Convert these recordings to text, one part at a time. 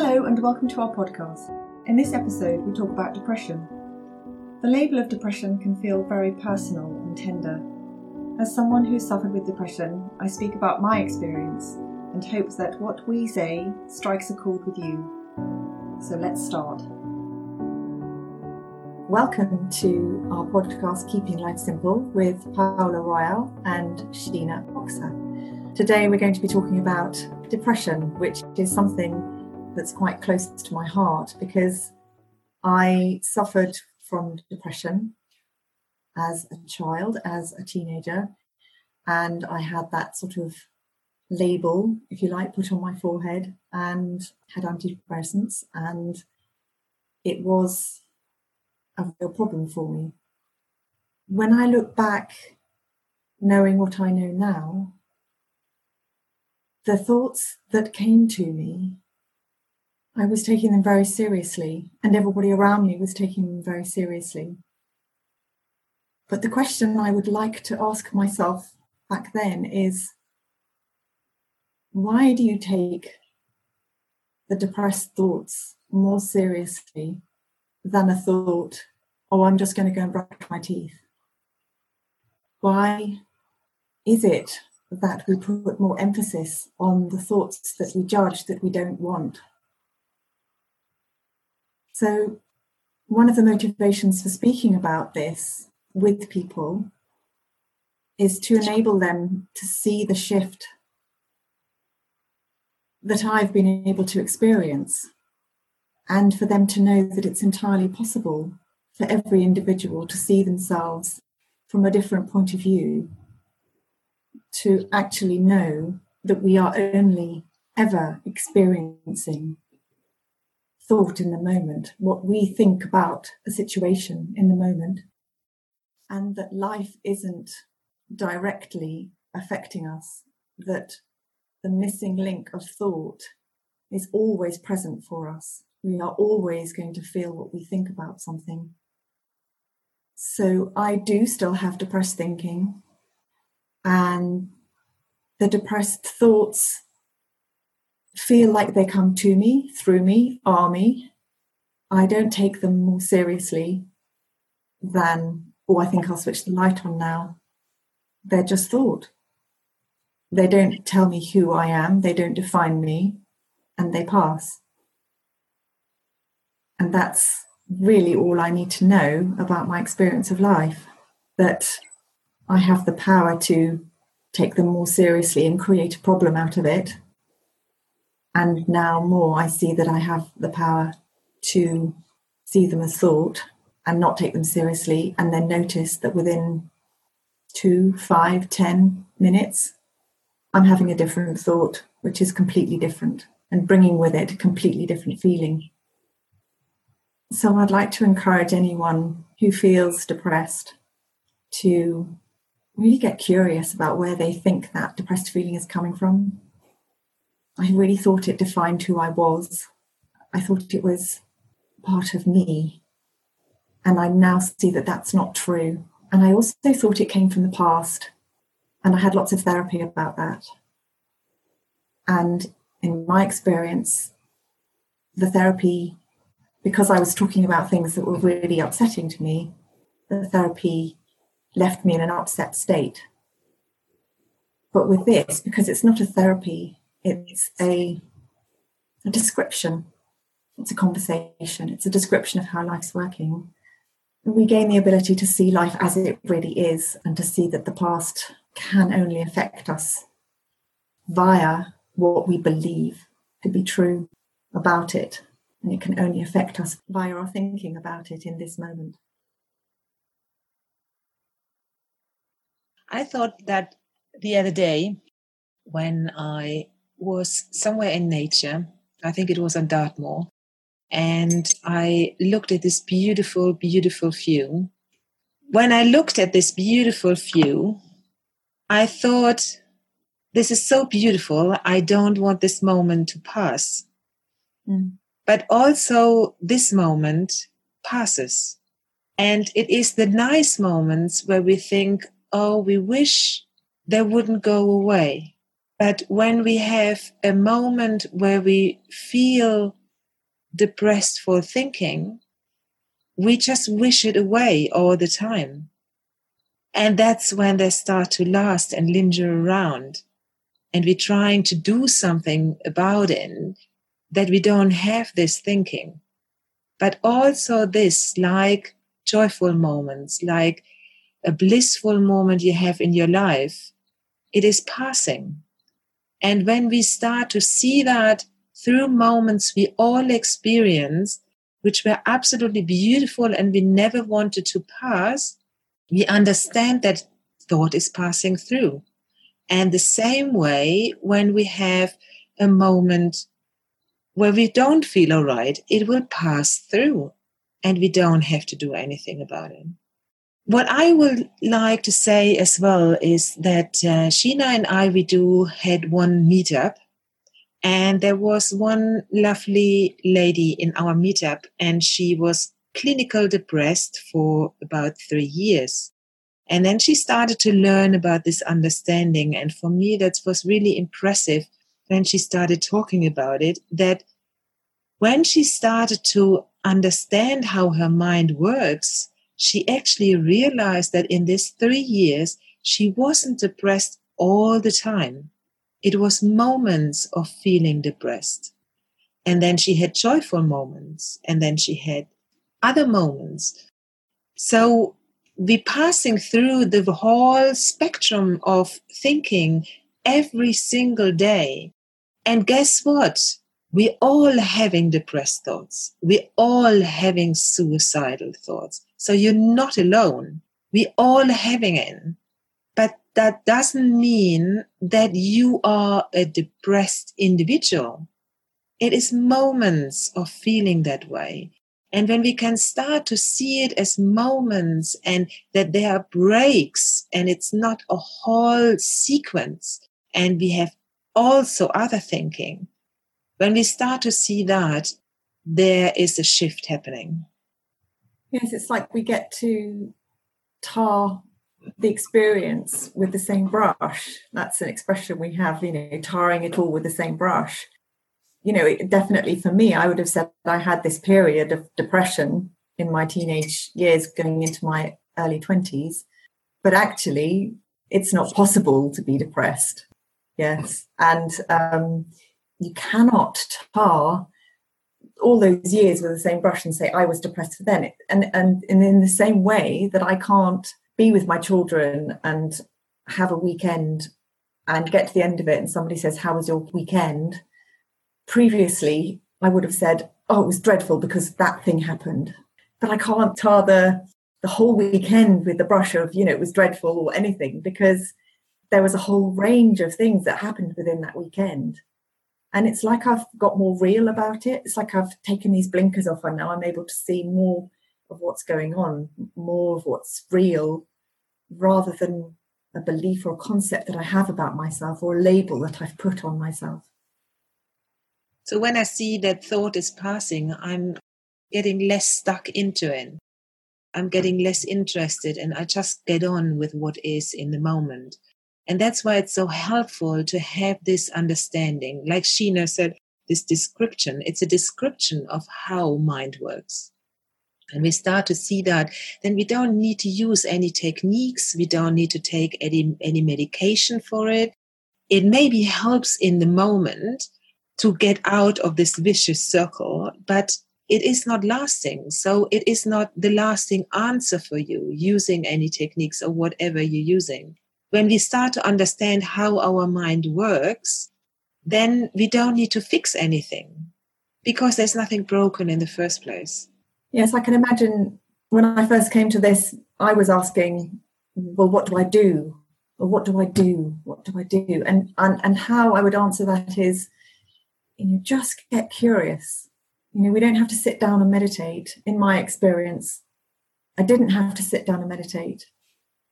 Hello and welcome to our podcast. In this episode we talk about depression. The label of depression can feel very personal and tender. As someone who suffered with depression, I speak about my experience and hopes that what we say strikes a chord with you. So let's start. Welcome to our podcast Keeping Life Simple with Paola Royal and Sheena Boxer. Today we're going to be talking about depression, which is something that's quite close to my heart because I suffered from depression as a child, as a teenager, and I had that sort of label, if you like, put on my forehead and had antidepressants, and it was a real problem for me. When I look back, knowing what I know now, the thoughts that came to me, I was taking them very seriously, and everybody around me was taking them very seriously. But the question I would like to ask myself back then is, why do you take the depressed thoughts more seriously than a thought, oh, I'm just going to go and brush my teeth? Why is it that we put more emphasis on the thoughts that we judge that we don't want? So one of the motivations for speaking about this with people is to enable them to see the shift that I've been able to experience, and for them to know that it's entirely possible for every individual to see themselves from a different point of view, to actually know that we are only ever experiencing thought in the moment, what we think about a situation in the moment, and that life isn't directly affecting us, that the missing link of thought is always present for us. We are always going to feel what we think about something. So I do still have depressed thinking, and the depressed thoughts feel like they come to me, through me, are me. I don't take them more seriously than, oh, I think I'll switch the light on now. They're just thought. They don't tell me who I am, they don't define me, and they pass. And that's really all I need to know about my experience of life, that I have the power to take them more seriously and create a problem out of it. And now more, I see that I have the power to see them as thought and not take them seriously, and then notice that within 2, 5, 10 minutes, I'm having a different thought, which is completely different, and bringing with it a completely different feeling. So I'd like to encourage anyone who feels depressed to really get curious about where they think that depressed feeling is coming from. I really thought it defined who I was. I thought it was part of me. And I now see that that's not true. And I also thought it came from the past. And I had lots of therapy about that. And in my experience, the therapy, because I was talking about things that were really upsetting to me, the therapy left me in an upset state. But with this, because it's not a therapy, it's a description, it's a conversation, it's a description of how life's working. And we gain the ability to see life as it really is, and to see that the past can only affect us via what we believe to be true about it. And it can only affect us via our thinking about it in this moment. I thought that the other day when I was somewhere in nature, I think it was on Dartmoor, and I looked at this beautiful, beautiful view. When I looked at this beautiful view, I thought, this is so beautiful, I don't want this moment to pass. Mm. But also this moment passes. And it is the nice moments where we think, oh, we wish they wouldn't go away. But when we have a moment where we feel depressed for thinking, we just wish it away all the time. And that's when they start to last and linger around. And we're trying to do something about it, that we don't have this thinking. But also this, like joyful moments, like a blissful moment you have in your life, it is passing. And when we start to see that through moments we all experience, which were absolutely beautiful and we never wanted to pass, we understand that thought is passing through. And the same way, when we have a moment where we don't feel all right, it will pass through and we don't have to do anything about it. What I would like to say as well is that Sheena and I, had one meetup, and there was one lovely lady in our meetup, and she was clinical depressed for about 3 years. And then she started to learn about this understanding. And for me, that was really impressive when she started talking about it, that when she started to understand how her mind works, she actually realized that in these 3 years, she wasn't depressed all the time. It was moments of feeling depressed. And then she had joyful moments. And then she had other moments. So we're passing through the whole spectrum of thinking every single day. And guess what? We're all having depressed thoughts. We're all having suicidal thoughts. So you're not alone. We're all having it. But that doesn't mean that you are a depressed individual. It is moments of feeling that way. And when we can start to see it as moments and that there are breaks and it's not a whole sequence and we have also other thinking, when we start to see that, there is a shift happening. Yes, it's like we get to tar the experience with the same brush. That's an expression we have, tarring it all with the same brush. It definitely for me, I would have said I had this period of depression in my teenage years going into my early 20s. But actually, it's not possible to be depressed. Yes. And you cannot tar all those years with the same brush and say, I was depressed then. And in the same way that I can't be with my children and have a weekend and get to the end of it and somebody says, how was your weekend? Previously, I would have said, oh, it was dreadful because that thing happened. But I can't tar the whole weekend with the brush of, it was dreadful or anything, because there was a whole range of things that happened within that weekend. And it's like I've got more real about it. It's like I've taken these blinkers off and now I'm able to see more of what's going on, more of what's real, rather than a belief or concept that I have about myself or a label that I've put on myself. So when I see that thought is passing, I'm getting less stuck into it. I'm getting less interested and I just get on with what is in the moment. And that's why it's so helpful to have this understanding. Like Sheena said, this description, it's a description of how mind works. And we start to see that, then we don't need to use any techniques. We don't need to take any medication for it. It maybe helps in the moment to get out of this vicious circle, but it is not lasting. So it is not the lasting answer for you using any techniques or whatever you're using. When we start to understand how our mind works, then we don't need to fix anything because there's nothing broken in the first place. Yes, I can imagine when I first came to this, I was asking, well, what do I do? Or what do I do? What do I do? And how I would answer that is, just get curious. We don't have to sit down and meditate. In my experience, I didn't have to sit down and meditate.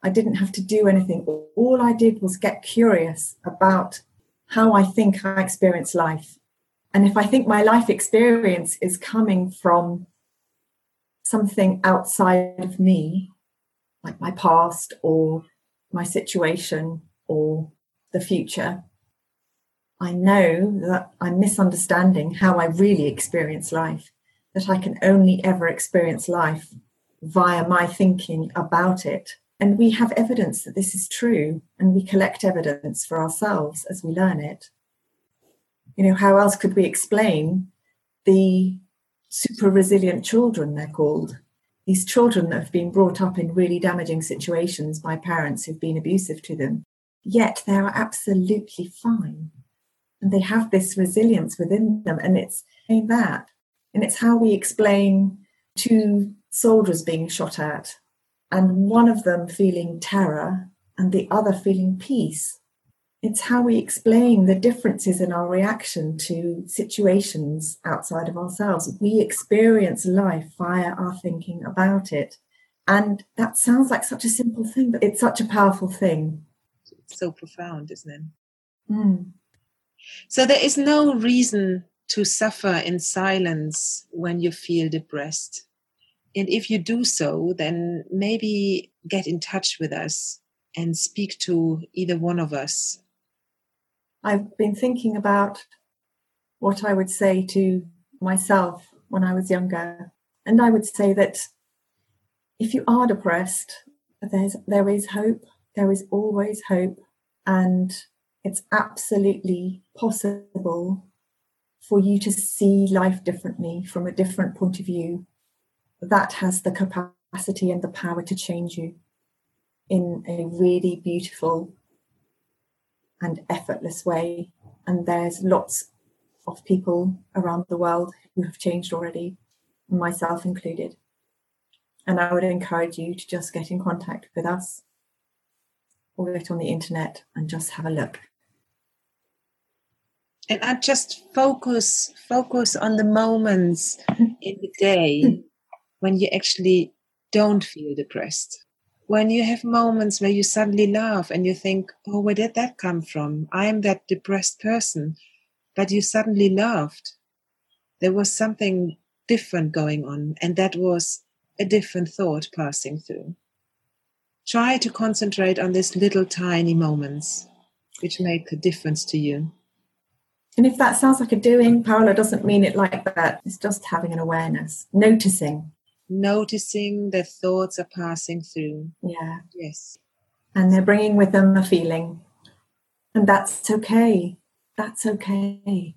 I didn't have to do anything. All I did was get curious about how I think I experience life. And if I think my life experience is coming from something outside of me, like my past or my situation or the future, I know that I'm misunderstanding how I really experience life, that I can only ever experience life via my thinking about it. And we have evidence that this is true, and we collect evidence for ourselves as we learn it. You know, how else could we explain the super resilient children, they're called? These children that have been brought up in really damaging situations by parents who've been abusive to them, yet they are absolutely fine. And they have this resilience within them, and it's that. And it's how we explain 2 soldiers being shot at, and one of them feeling terror and the other feeling peace. It's how we explain the differences in our reaction to situations outside of ourselves. We experience life via our thinking about it. And that sounds like such a simple thing, but it's such a powerful thing. It's so profound, isn't it? Mm. So there is no reason to suffer in silence when you feel depressed. And if you do so, then maybe get in touch with us and speak to either one of us. I've been thinking about what I would say to myself when I was younger. And I would say that if you are depressed, there is hope. There is always hope. And it's absolutely possible for you to see life differently, from a different point of view. That has the capacity and the power to change you in a really beautiful and effortless way. And there's lots of people around the world who have changed already, myself included. And I would encourage you to just get in contact with us, or get on the internet and just have a look. And I just focus on the moments in the day when you actually don't feel depressed. When you have moments where you suddenly laugh and you think, oh, where did that come from? I am that depressed person. But you suddenly laughed. There was something different going on, and that was a different thought passing through. Try to concentrate on these little tiny moments which make a difference to you. And if that sounds like a doing, Paola doesn't mean it like that. It's just having an awareness, noticing the thoughts are passing through. Yeah. Yes. And they're bringing with them a feeling. And that's okay. That's okay.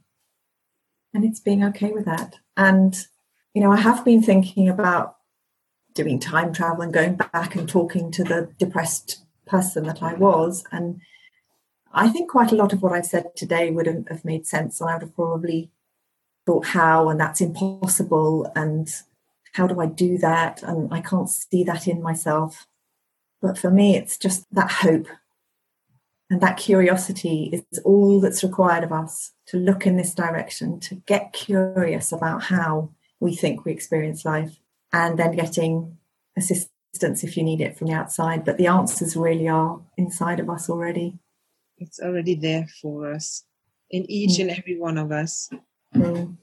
And it's being okay with that. And, you know, I have been thinking about doing time travel and going back and talking to the depressed person that I was. And I think quite a lot of what I've said today wouldn't have made sense. And I would have probably thought, how, and that's impossible, and how do I do that? And I can't see that in myself. But for me, it's just that hope and that curiosity is all that's required of us, to look in this direction, to get curious about how we think we experience life, and then getting assistance if you need it from the outside. But the answers really are inside of us already. It's already there for us, in each and every one of us. Mm.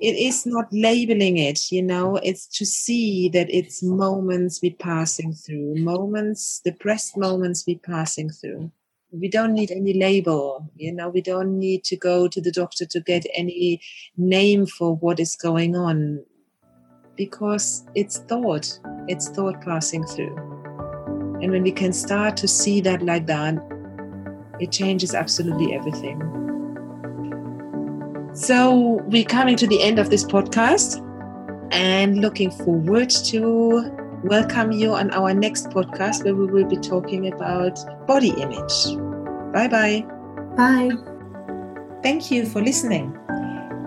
It is not labeling it, you know, it's to see that it's moments we're passing through, depressed moments we're passing through. We don't need any label, you know, we don't need to go to the doctor to get any name for what is going on, because it's thought passing through. And when we can start to see that like that, it changes absolutely everything. So we're coming to the end of this podcast, and looking forward to welcome you on our next podcast, where we will be talking about body image. Bye-bye. Bye. Thank you for listening.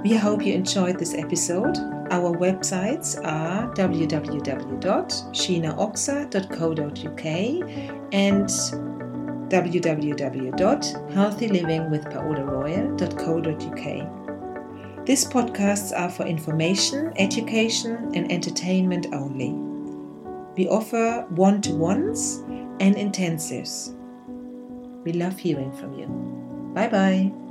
We hope you enjoyed this episode. Our websites are www.sheenaboxer.co.uk and www.healthylivingwithpaolaroyal.co.uk. These podcasts are for information, education, and entertainment only. We offer one-to-ones and intensives. We love hearing from you. Bye-bye.